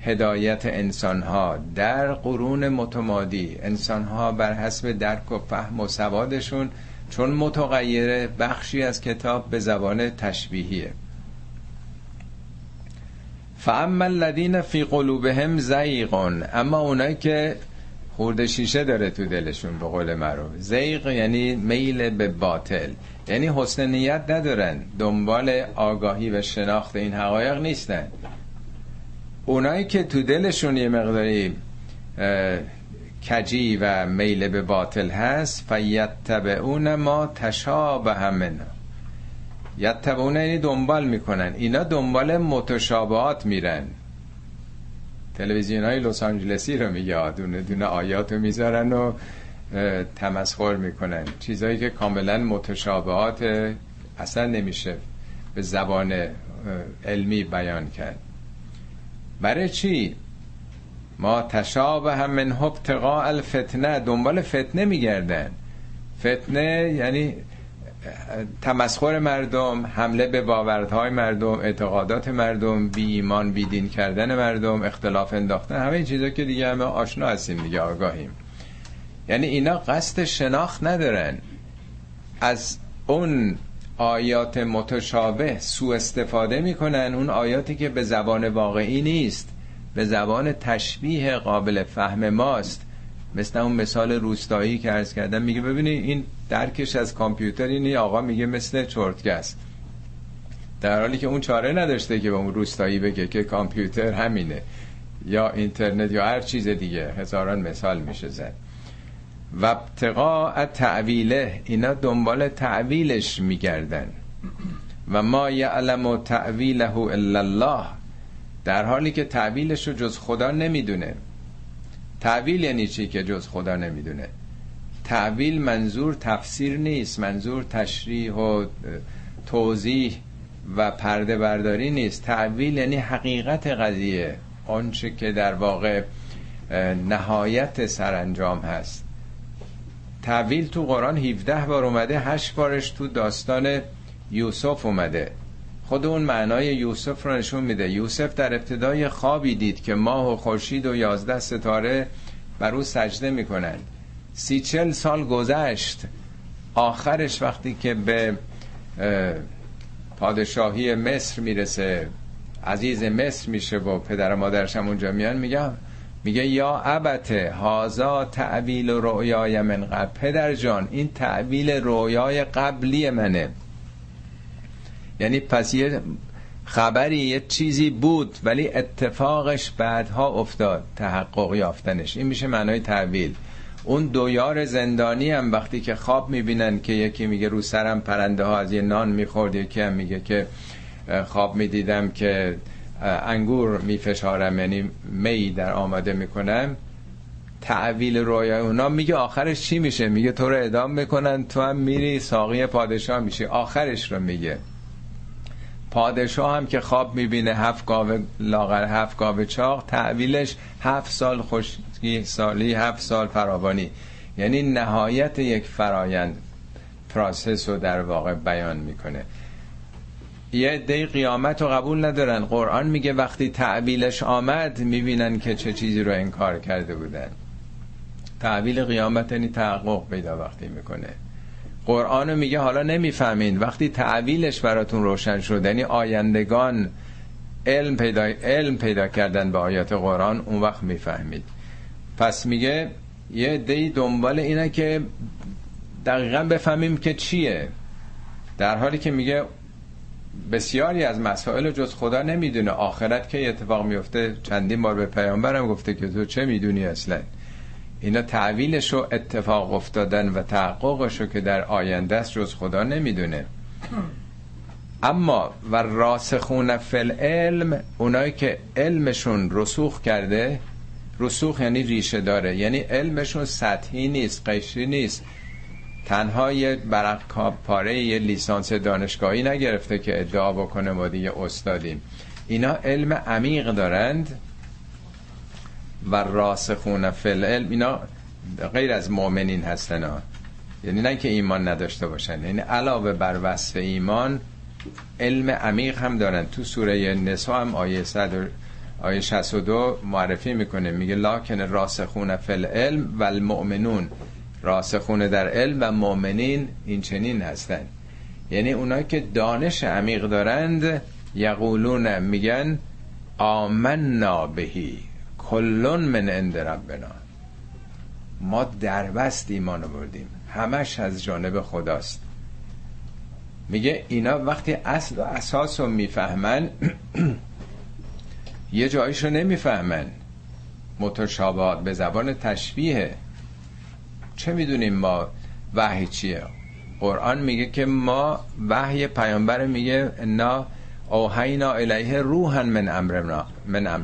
هدایت انسانها در قرون متمادی، انسانها بر حسب درک و فهم و سوادشون چون متغیره، بخشی از کتاب به زبان تشبیهیه. فاما الذین فی قلوبهم زیغ، اما اونایی که خورده شیشه داره تو دلشون، به قول معروف زیغ یعنی میل به باطل، یعنی حسن نیت ندارن، دنبال آگاهی و شناخت این حقایق نیستن. اونایی که تو دلشون یه مقداری کجی و میل به باطل هست، فیتبعون ما تشابه منه، یتبعون یعنی دنبال میکنن، اینا دنبال متشابهات میرن. تلویزیون های لس آنجلسی رو میگه، دونه دونه آیات رو میذارن و تمسخر میکنن، چیزایی که کاملا متشابهات، اصلا نمیشه به زبان علمی بیان کرد. برای چی؟ ما تشابه هم من ابتغاء الفتنه، دنبال فتنه میگردن. فتنه یعنی تمسخر مردم، حمله به باورهای مردم، اعتقادات مردم، بی ایمان بی دین کردن مردم، اختلاف انداختن، همه این چیزا که دیگه همه آشنا هستیم دیگه، آگاهیم. یعنی اینا قصد شناخت ندارن، از اون آیات متشابه سوء استفاده میکنن، اون آیاتی که به زبان واقعی نیست، به زبان تشبیه قابل فهم ماست. مثل اون مثال روستایی که عرض کردم، میگه ببینی این درکش از کامپیوتر اینه، آقا میگه مثل چرتکه است، در حالی که اون چاره نداشته که به اون روستایی بگه که کامپیوتر همینه یا اینترنت یا هر چیز دیگه، هزاران مثال میشه زد. و ابتغاء تعویله، اینا دنبال تعویلش میگردن. و ما یعلم تعویله الا الله، در حالی که تعویلش رو جز خدا نمیدونه. تعویل یعنی چی که جز خدا نمیدونه؟ تعویل منظور تفسیر نیست، منظور تشریح و توضیح و پرده برداری نیست. تعویل یعنی حقیقت قضیه، آنچه که در واقع نهایت سرانجام هست. تعویل تو قرآن 17 بار اومده، 8 بارش تو داستان یوسف اومده. خود اون معنای یوسف رو نشون میده. یوسف در ابتدای خوابی دید که ماه و خورشید و 11 ستاره بر او سجده میکنن. 30-40 سال گذشت، آخرش وقتی که به پادشاهی مصر میرسه، عزیز مصر میشه و پدر و مادرش هم اونجا میان، میگه یا ابته هازا تعویل رؤیای من قبل، پدر جان این تعویل رؤیای قبلی منه. یعنی پس یه خبری، یه چیزی بود ولی اتفاقش بعدها افتاد، تحقق یافتنش، این میشه معنای تعویل. اون دو یار زندانی هم وقتی که خواب میبینن که یکی میگه رو سرم پرنده ها از یه نان میخورد، یکی هم میگه که خواب میدیدم که انگور میفشارم، یعنی می در آماده میکنم، تعویل رویای اونا. میگه آخرش چی میشه؟ میگه تو رو اعدام میکنن، تو هم میری ساقی پادشاه میشه. آخرش رو میگه. پادشاه هم که خواب میبینه 7 گاوه لاغر 7 گاوه چاق، تعویلش 7 سال خشکی سالی، 7 سال فراوانی، یعنی نهایت یک فرایند، پروسس رو در واقع بیان میکنه. یه دی قیامت رو قبول ندارن. قرآن میگه وقتی تعویلش آمد میبینن که چه چیزی رو انکار کرده بودن. تعویل قیامت یعنی تحقق پیدا وقتی میکنه. قرآن رو میگه حالا نمیفهمین، وقتی تعویلش براتون روشن شد، یعنی آیندگان علم پیدا کردن به آیات قرآن، اون وقت میفهمید. پس میگه یه دی دنبال اینه که دقیقا بفهمیم که چیه، در حالی که میگه بسیاری از مسائل جز خدا نمیدونه. آخرت که اتفاق میفته چندین بار به پیامبرم گفته که تو چه میدونی اصلا. اینا تعویلش و اتفاق افتادن و تحققش رو که در آینده است جز خدا نمیدونه. اما و راسخون فی العلم، اونایی که علمشون رسوخ کرده، رسوخ یعنی ریشه داره، یعنی علمشون سطحی نیست، قشری نیست، تنها یه برق پاره یه لیسانس دانشگاهی نگرفته که ادعا بکنه ما دیگه استادیم. اینا علم عمیق دارند و راسخون فی العلم، اینا غیر از مؤمنین هستن ها. یعنی نه که ایمان نداشته باشن، یعنی علاوه بر وصف ایمان علم عمیق هم دارن. تو سوره نساء هم آیه 62 معرفی میکنه، میگه لکن راسخون فی العلم و المؤمنون، راسخون در علم و مؤمنین این چنین هستند، یعنی اونایی که دانش عمیق دارند. یقولون میگن آمنا بهی کلون من عند ربنا، ما دربست ایمان آوردیم، همش از جانب خداست. میگه اینا وقتی اصل و اساس رو میفهمن یه جایش رو نمیفهمن، متشابهات به زبان تشبیه. چه میدونیم ما وحی چیه؟ قرآن میگه که ما وحی پیامبر، میگه انا اوحینا الیه روحا من امرنا،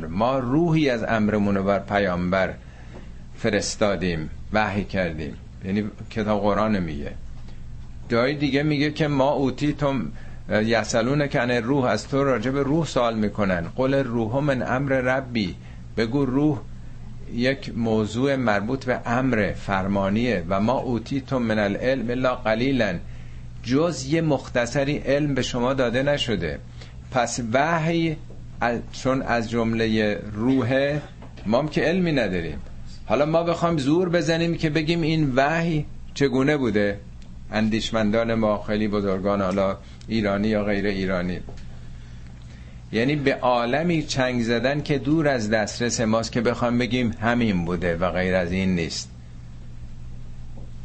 ما روحی از امرمون رو بر پیامبر فرستادیم، وحی کردیم، یعنی کتاب قرآن. میگه جای دیگه میگه که ما اوتیتم یسلون کنه روح، از تو راجب روح سوال میکنن، قل روح من امر ربی، بگو روح یک موضوع مربوط به امر فرمانیه، و ما اوتیتم من العلم الا قلیلا، جز یه مختصری علم به شما داده نشده. پس وحی چون از جمله روح، ما هم که علمی نداریم. حالا ما بخوایم زور بزنیم که بگیم این وحی چگونه بوده، اندیشمندان ما، خیلی بزرگان، حالا ایرانی یا غیر ایرانی، یعنی به عالمی چنگ زدن که دور از دسترس ماست که بخوام بگیم همین بوده و غیر از این نیست.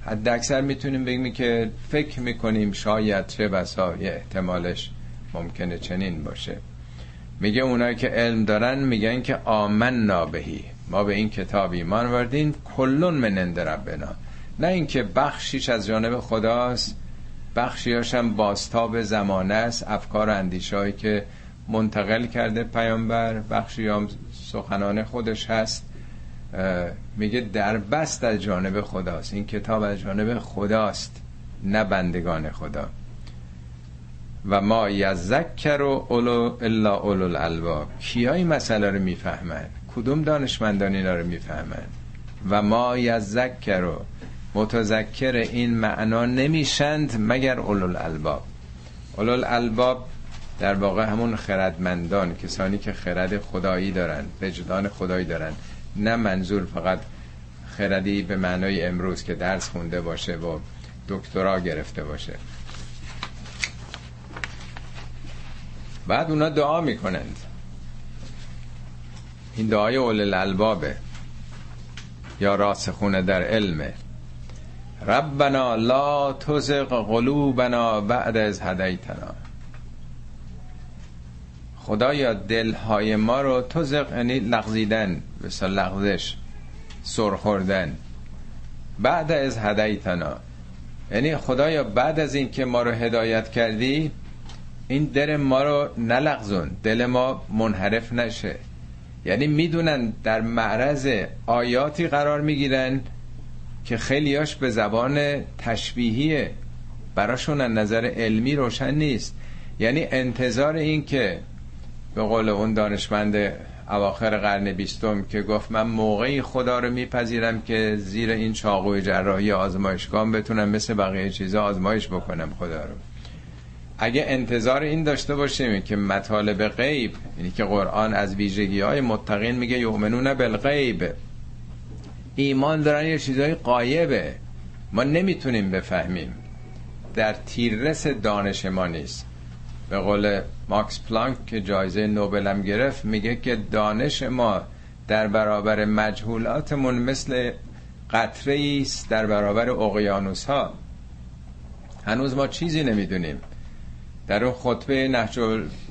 حد اکثر میتونیم بگیم که فکر میکنیم شاید، چه بسا احتمالش ممکنه چنین باشه. میگه اونایی که علم دارن میگن که آمنا بهی، ما به این کتاب ایمان آوردیم، کلون من عند ربنا، نه اینکه بخشیش از جانب خداست، بخشیاش هم بازتاب زمانه است، افکار و اندیشه‌ای که منتقل کرده پیامبر، بخشی هم سخنان خودش هست. میگه دربست از جانب خداست، این کتاب از جانب خداست، نه بندگان خدا. و ما یذکر الا اولو الالباب، کیا این مسئله رو میفهمن؟ کدوم دانشمندان اینا رو میفهمن؟ و ما یذکر، و متذکر این معنا نمیشند مگر اولو الالباب. اولو الالباب در واقع همون خردمندان، کسانی که خرد خدایی دارن، وجدان خدایی دارن، نه منظور فقط خردی به معنای امروز که درس خونده باشه و دکترا گرفته باشه. بعد اونا دعا میکنند، این دعای اول الالبابه یا راسخونه در علمه. ربنا لا تزغ قلوبنا بعد از هدیتنا، خدایا دلهای ما رو، تزغ یعنی لغزیدن، مثلا لغزش، سرخوردن، بعد از هدیتنا، یعنی خدایا بعد از این که ما رو هدایت کردی این دل ما رو نلغزون، دل ما منحرف نشه. یعنی میدونن در معرض آیاتی قرار میگیرن که خیلیاش به زبان تشبیهیه، براشون از نظر علمی روشن نیست، یعنی انتظار این که به قول اون دانشمند اواخر قرن 20 که گفت من موقعی خدا رو میپذیرم که زیر این چاقوی جراحی آزمایشگاه بتونم مثل بقیه چیزا آزمایش بکنم خدا رو. اگه انتظار این داشته باشیم که مطالب غیب، یعنی که قرآن از ویژگی‌های متقین میگه یؤمنون بالغیب، ایمان دارن یه چیزای غایبه، ما نمیتونیم بفهمیم، در تیررس دانش ما نیست. به قول ماکس پلانک که جایزه نوبل هم گرفت، میگه که دانش ما در برابر مجهولاتمون مثل قطره‌ای است در برابر اقیانوس‌ها. هنوز ما چیزی نمیدونیم. در اون خطبه نهج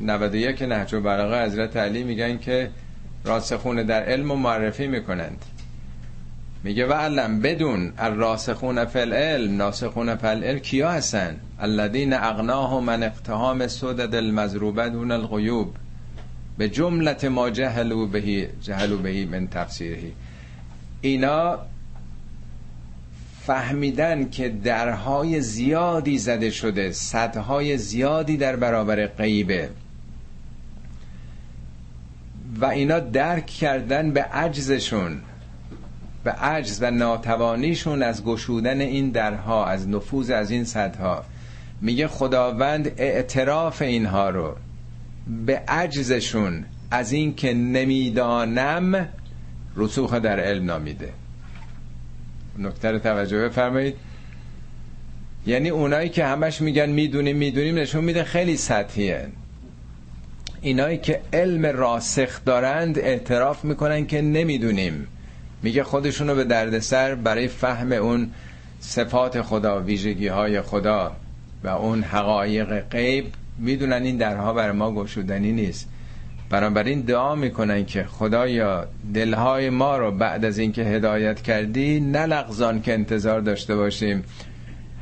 91 نهج البلاغه حضرت علی میگن که راسخون در علم و معرفی میکنند، میگه و علم بدون الراسخون فی العلم ناسخون فی العلم کیا هستن؟ الذین اغناهم من اقتحام سدد المزروبه دون الغیوب به جملت ما جهلو بهی من تفسیرهی. اینا فهمیدن که درهای زیادی زده شده، سدهای زیادی در برابر غیبه و اینا درک کردن به عجزشون، به عجز و ناتوانیشون از گشودن این درها، از نفوذ از این سدها. میگه خداوند اعتراف اینها رو به عجزشون از این که نمیدانم رسوخ در علم نامیده. نکته رو توجه بفرمایید. یعنی اونایی که همش میگن میدونیم نشون میده خیلی سطحیه. اینایی که علم راسخ دارند اعتراف میکنن که نمیدونیم، میگه خودشونو به دردسر برای فهم اون صفات خدا، ویژگی های خدا و اون حقایق غیب میدونن این درها بر ما گشودنی نیست. بنابراین دعا میکنن که خدایا دلهای ما رو بعد از اینکه هدایت کردی نلغزان که انتظار داشته باشیم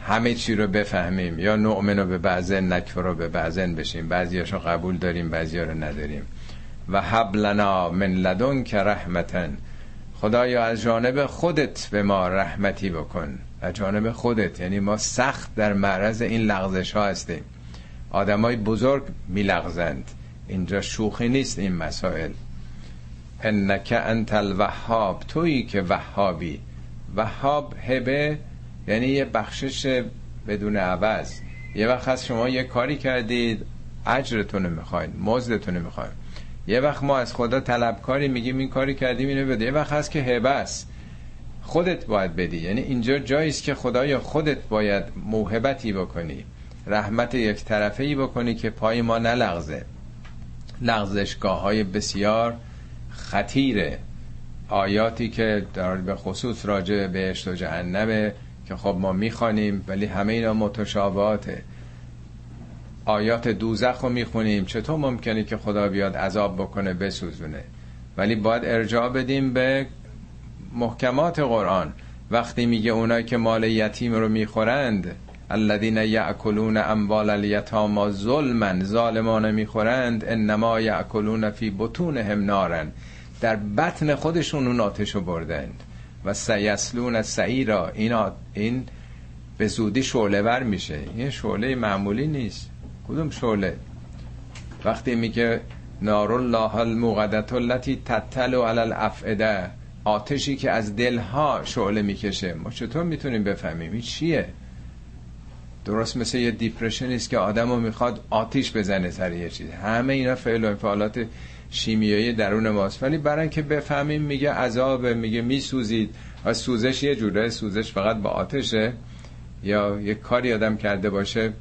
همه چی رو بفهمیم، یا نؤمن رو به بعضن نکفر رو به بعضن بشیم، بعضیاشو قبول داریم بعضیا رو نداریم. و هب لنا من لدنک رحمتن، خدایا از جانب خودت به ما رحمتی بکن، از جانب خودت. یعنی ما سخت در معرض این لغزش ها هستیم، آدمای بزرگ میلغزند، اینجا شوخی نیست این مسائل. انک انت الوهاب، تویی که وهابی. وهاب هبه یعنی یه بخشش بدون عوض. یه وقت از شما یه کاری کردید اجرتون رو میخواین، مزدتون رو میخواین. یه وقت ما از خدا طلبکاری میگیم این کاری کردیم اینو بده. یه وقت هست که هبه است، خودت باید بدی. یعنی اینجا جاییست که خدایا خودت باید موهبتی بکنی، رحمت یک طرفه‌ای بکنی که پای ما نلغزه. لغزشگاه‌های بسیار خطیره، آیاتی که در به خصوص راجع بهشت و جهنمه که خب ما میخوانیم ولی همه اینا متشابهاته. آیات دوزخ رو میخونیم، چطور ممکنه که خدا بیاد عذاب بکنه بسوزونه؟ ولی باید ارجاع بدیم به محکمات قرآن. وقتی میگه اونایی که مال یتیم رو میخورند، الذين يأكلون اموال اليتامى ظلما، ظالمانه میخورند، انما يأكلون في بطونهم نارا، در بطن خودشون اون آتشو بردند، و سیصلون سعیرا، این به زودی شعله ور میشه. این شعله معمولی نیست، کدوم شعله؟ وقتی میگه نار الله الموقدة التي تطلع على الافئده، آتشی که از دلها شعله میکشه، ما چطور میتونیم بفهمیم این چیه؟ درست مثل یه دیپرشنیست که آدمو میخواد آتیش بزنه سر یه چیز. همه اینا فعل و انفعالات شیمیایی درون ماست، ولی برای که بفهمیم میگه عذابه، میگه میسوزید. و سوزش یه جوره، سوزش فقط با آتشه، یا یه کاری آدم کرده باشه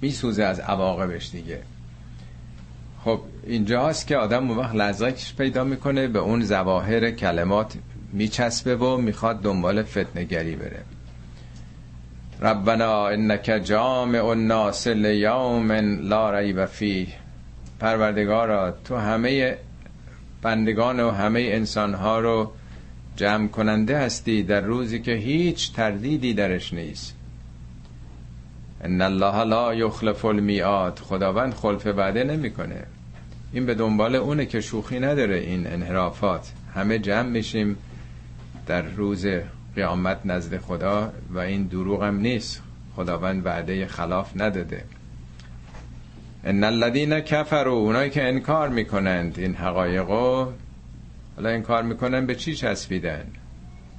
میسوزه از عواقبش دیگه. خب اینجا هست که آدم اون وقت لذتش پیدا میکنه، به اون ظواهر کلمات میچسبه و میخواد دنبال فتنه گری بره. ربنا انک جامع الناس لیوم لا ریب فیه، پروردگارا تو همه بندگان و همه انسانها رو جمع کننده هستی در روزی که هیچ تردیدی درش نیست. ان الله لا یخلف المیعاد، خداوند خلف وعده نمیکنه. این به دنبال اونه که شوخی نداره این انحرافات. همه جمع میشیم در روز قیامت نزد خدا و این دروغ هم نیست، خداوند وعده خلاف نداده. ان الذين كفروا، اونایی که انکار میکنند این حقایقو، حالا انکار میکنن به چی چسبیدن؟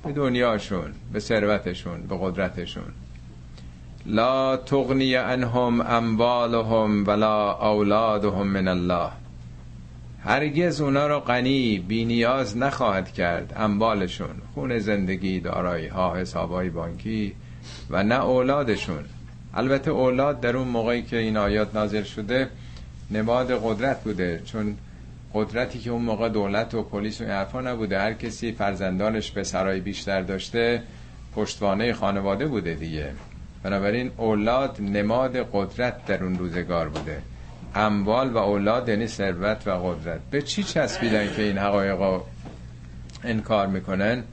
به دنیاشون، به ثروتشون، به قدرتشون. لا تغنی عنهم اموالهم ولا اولادهم من الله، هرگز اونا رو غنی بی نیاز نخواهد کرد اموالشون، خون زندگی، دارایی ها، حسابای بانکی، و نه اولادشون. البته اولاد در اون موقعی که این آیات نازل شده نماد قدرت بوده، چون قدرتی که اون موقع دولت و پلیس و این حرفا نبوده، هر کسی فرزندانش به سرای بیشتر داشته پشتوانه خانواده بوده دیگه. بنابراین اولاد نماد قدرت در اون روزگار بوده. اموال و اولاد یعنی ثروت و قدرت. به چی چسبیدن که این حقایقو انکار میکنن؟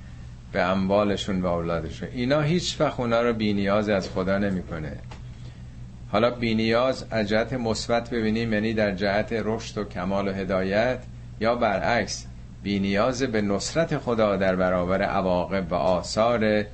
به اموالشون و اولادشون. اینا هیچ وقت اونا رو بی نیاز از خدا نمیکنه. حالا بی نیاز از جهت مثبت ببینیم، یعنی در جهت رشد و کمال و هدایت، یا برعکس بی نیاز به نصرت خدا در برابر عواقب و آثار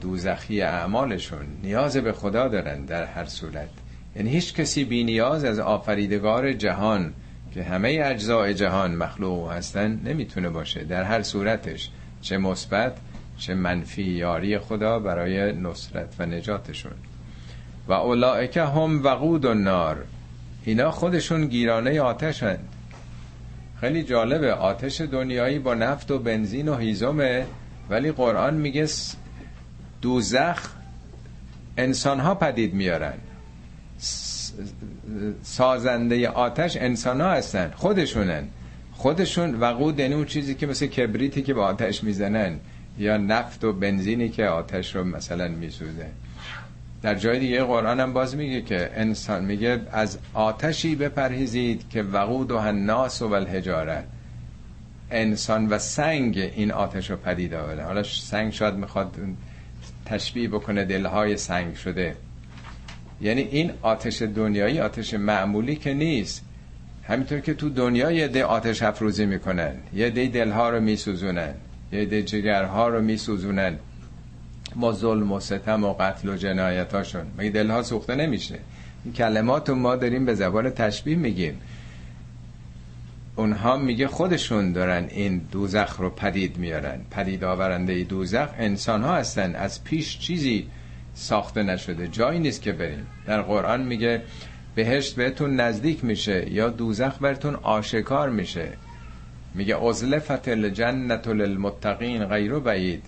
دوزخی اعمالشون. نیاز به خدا دارن در هر صورت. یعنی هیچ کسی بی نیاز از آفریدگار جهان که همه اجزای جهان مخلوق هستن نمیتونه باشه، در هر صورتش، چه مثبت چه منفی، یاری خدا برای نصرت و نجاتشون. و اولائک هم وقود النار، اینا خودشون گیرانه آتشن. خیلی جالبه، آتش دنیایی با نفت و بنزین و هیزمه، ولی قرآن میگه دوزخ انسانها پدید میارن، سازنده آتش انسانها هستن، خودشونن. خودشون وقود، یعنی اون چیزی که مثل کبریتی که با آتش میزنن، یا نفت و بنزینی که آتش رو مثلا میسوزه. در جای دیگه قرآن هم باز میگه که انسان، میگه از آتشی بپرهیزید که وقود و الناس و الحجاره، انسان و سنگ این آتش رو پدید آورده. حالا سنگ شاید میخواد تشبیه بکنه دلهای سنگ شده، یعنی این آتش دنیایی آتش معمولی که نیست. همینطور که تو دنیا یه ده آتش افروزی میکنن، یه ده دلها رو میسوزونن، یه ده جگرها رو میسوزونن ما ظلم و ستم و قتل و جنایتاشون. مگه دلها سوخته نمیشه؟ این کلماتو ما داریم به زبان تشبیه میگیم، اونها میگه خودشون دارن این دوزخ رو پدید میارن. پدید آورنده دوزخ انسان ها هستن، از پیش چیزی ساخته نشده، جایی نیست که بریم. در قرآن میگه بهشت بهتون نزدیک میشه یا دوزخ براتون آشکار میشه. میگه ازلفت الجنت للمتقین غیر بعید.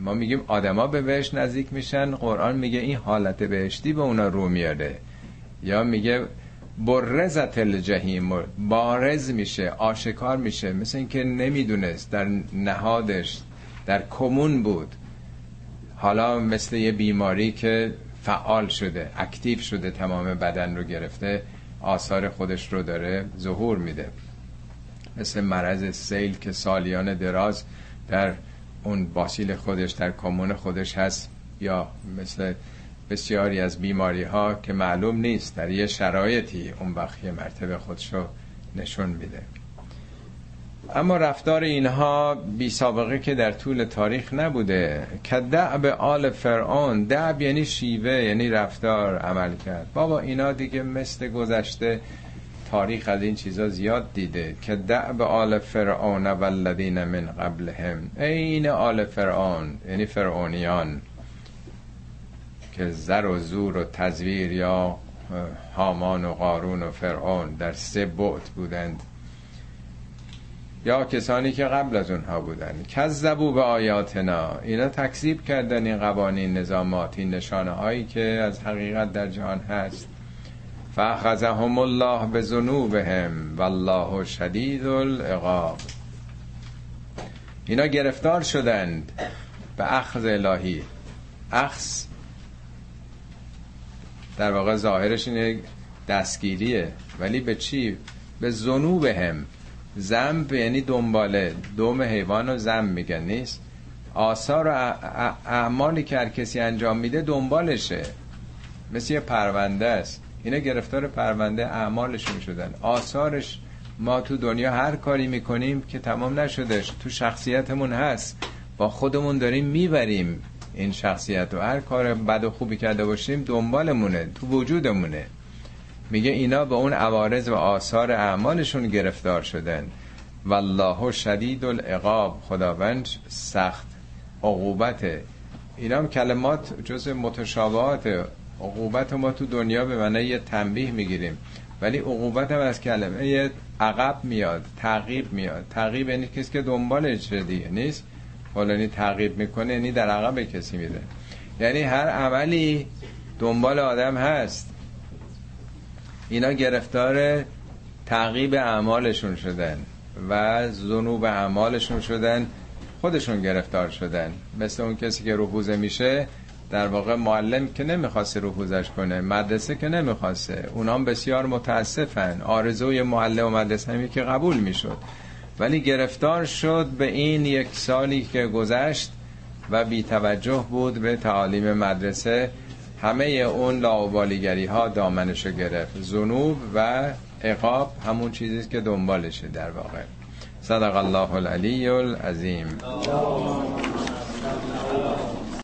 ما میگیم آدما به بهشت نزدیک میشن، قرآن میگه این حالت بهشتی به اونا رو میاره. یا میگه برزت الجحیم، بارز میشه، آشکار میشه، مثل اینکه نمیدونست، در نهادش، در کمون بود، حالا مثل یه بیماری که فعال شده، اکتیو شده، تمام بدن رو گرفته، آثار خودش رو داره ظهور میده، مثل مرض سیل که سالیان دراز در اون باسیل خودش، در کمون خودش هست، یا مثل بسیاری از بیماری ها که معلوم نیست، در یه شرایطی اون وقت یه مرتبه خودشو نشون میده. اما رفتار اینها بی سابقه که در طول تاریخ نبوده. کدعب آل فرعون، دعب یعنی شیوه، یعنی رفتار، عمل کرد. بابا اینا دیگه مثل گذشته، تاریخ از این چیزا زیاد دیده. کدعب آل فرعون والذین من قبلهم، این آل فرعون یعنی فرعونیان که زر و زور و تزویر، یا هامان و قارون و فرعون در سه بعد بودند، یا کسانی که قبل از اونها بودن. کذبوا به آیاتنا، اینا تکذیب کردن این قوانین، نظامات، این نشانه هایی که از حقیقت در جهان هست. فاخذهم الله بذنوبهم والله شدید العقاب، اینا گرفتار شدند به اخذ الهی. اخذ در واقع ظاهرش اینه دستگیریه، ولی به چی؟ به ذنوبهم. ذنب یعنی دنباله، دم حیوانو ذنب میگن، نیست؟ آثار و اعمالی که هر کسی انجام میده دنبالشه، مثل یه پرونده است. اینا گرفتار پرونده اعمالشون شدن، آثارش. ما تو دنیا هر کاری میکنیم که تمام نشدش تو شخصیتمون هست، با خودمون داریم میبریم این شخصیت رو. هر کار بد و خوبی کرده باشیم دنبالمونه، تو وجودمونه. میگه اینا به اون عوارض و آثار اعمالشون گرفتار شدن. والله شدید العقاب، خداوند سخت عقوبته. اینا هم کلمات جز متشابهات. عقوبت ما تو دنیا به معنی یه تنبیه میگیریم، ولی عقوبت هم از کلمه یه عقب میاد، تعقیب میاد. تعقیب یعنی کسی که دنبال چیزی نیست، فلانی تعقیب میکنه، یعنی در عقب کسی میره. یعنی هر عملی دنبال آدم هست. اینا گرفتار تعقیب اعمالشون شدن و ذنوب اعمالشون شدن، خودشون گرفتار شدن. مثل اون کسی که رفوزه میشه، در واقع معلم که نمیخواسته رو پوزش کنه، مدرسه که نمیخواسته، اونام بسیار متاسفن. آرزوی معلم و مدرسه همی که قبول میشد، ولی گرفتار شد به این یک سالی که گذشت و بی توجه بود به تعالیم مدرسه. همه اون لاابالیگری ها دامنشو گرفت. ذنوب و عقاب همون چیزیست که دنبالشه در واقع. صدق الله العلی العظیم.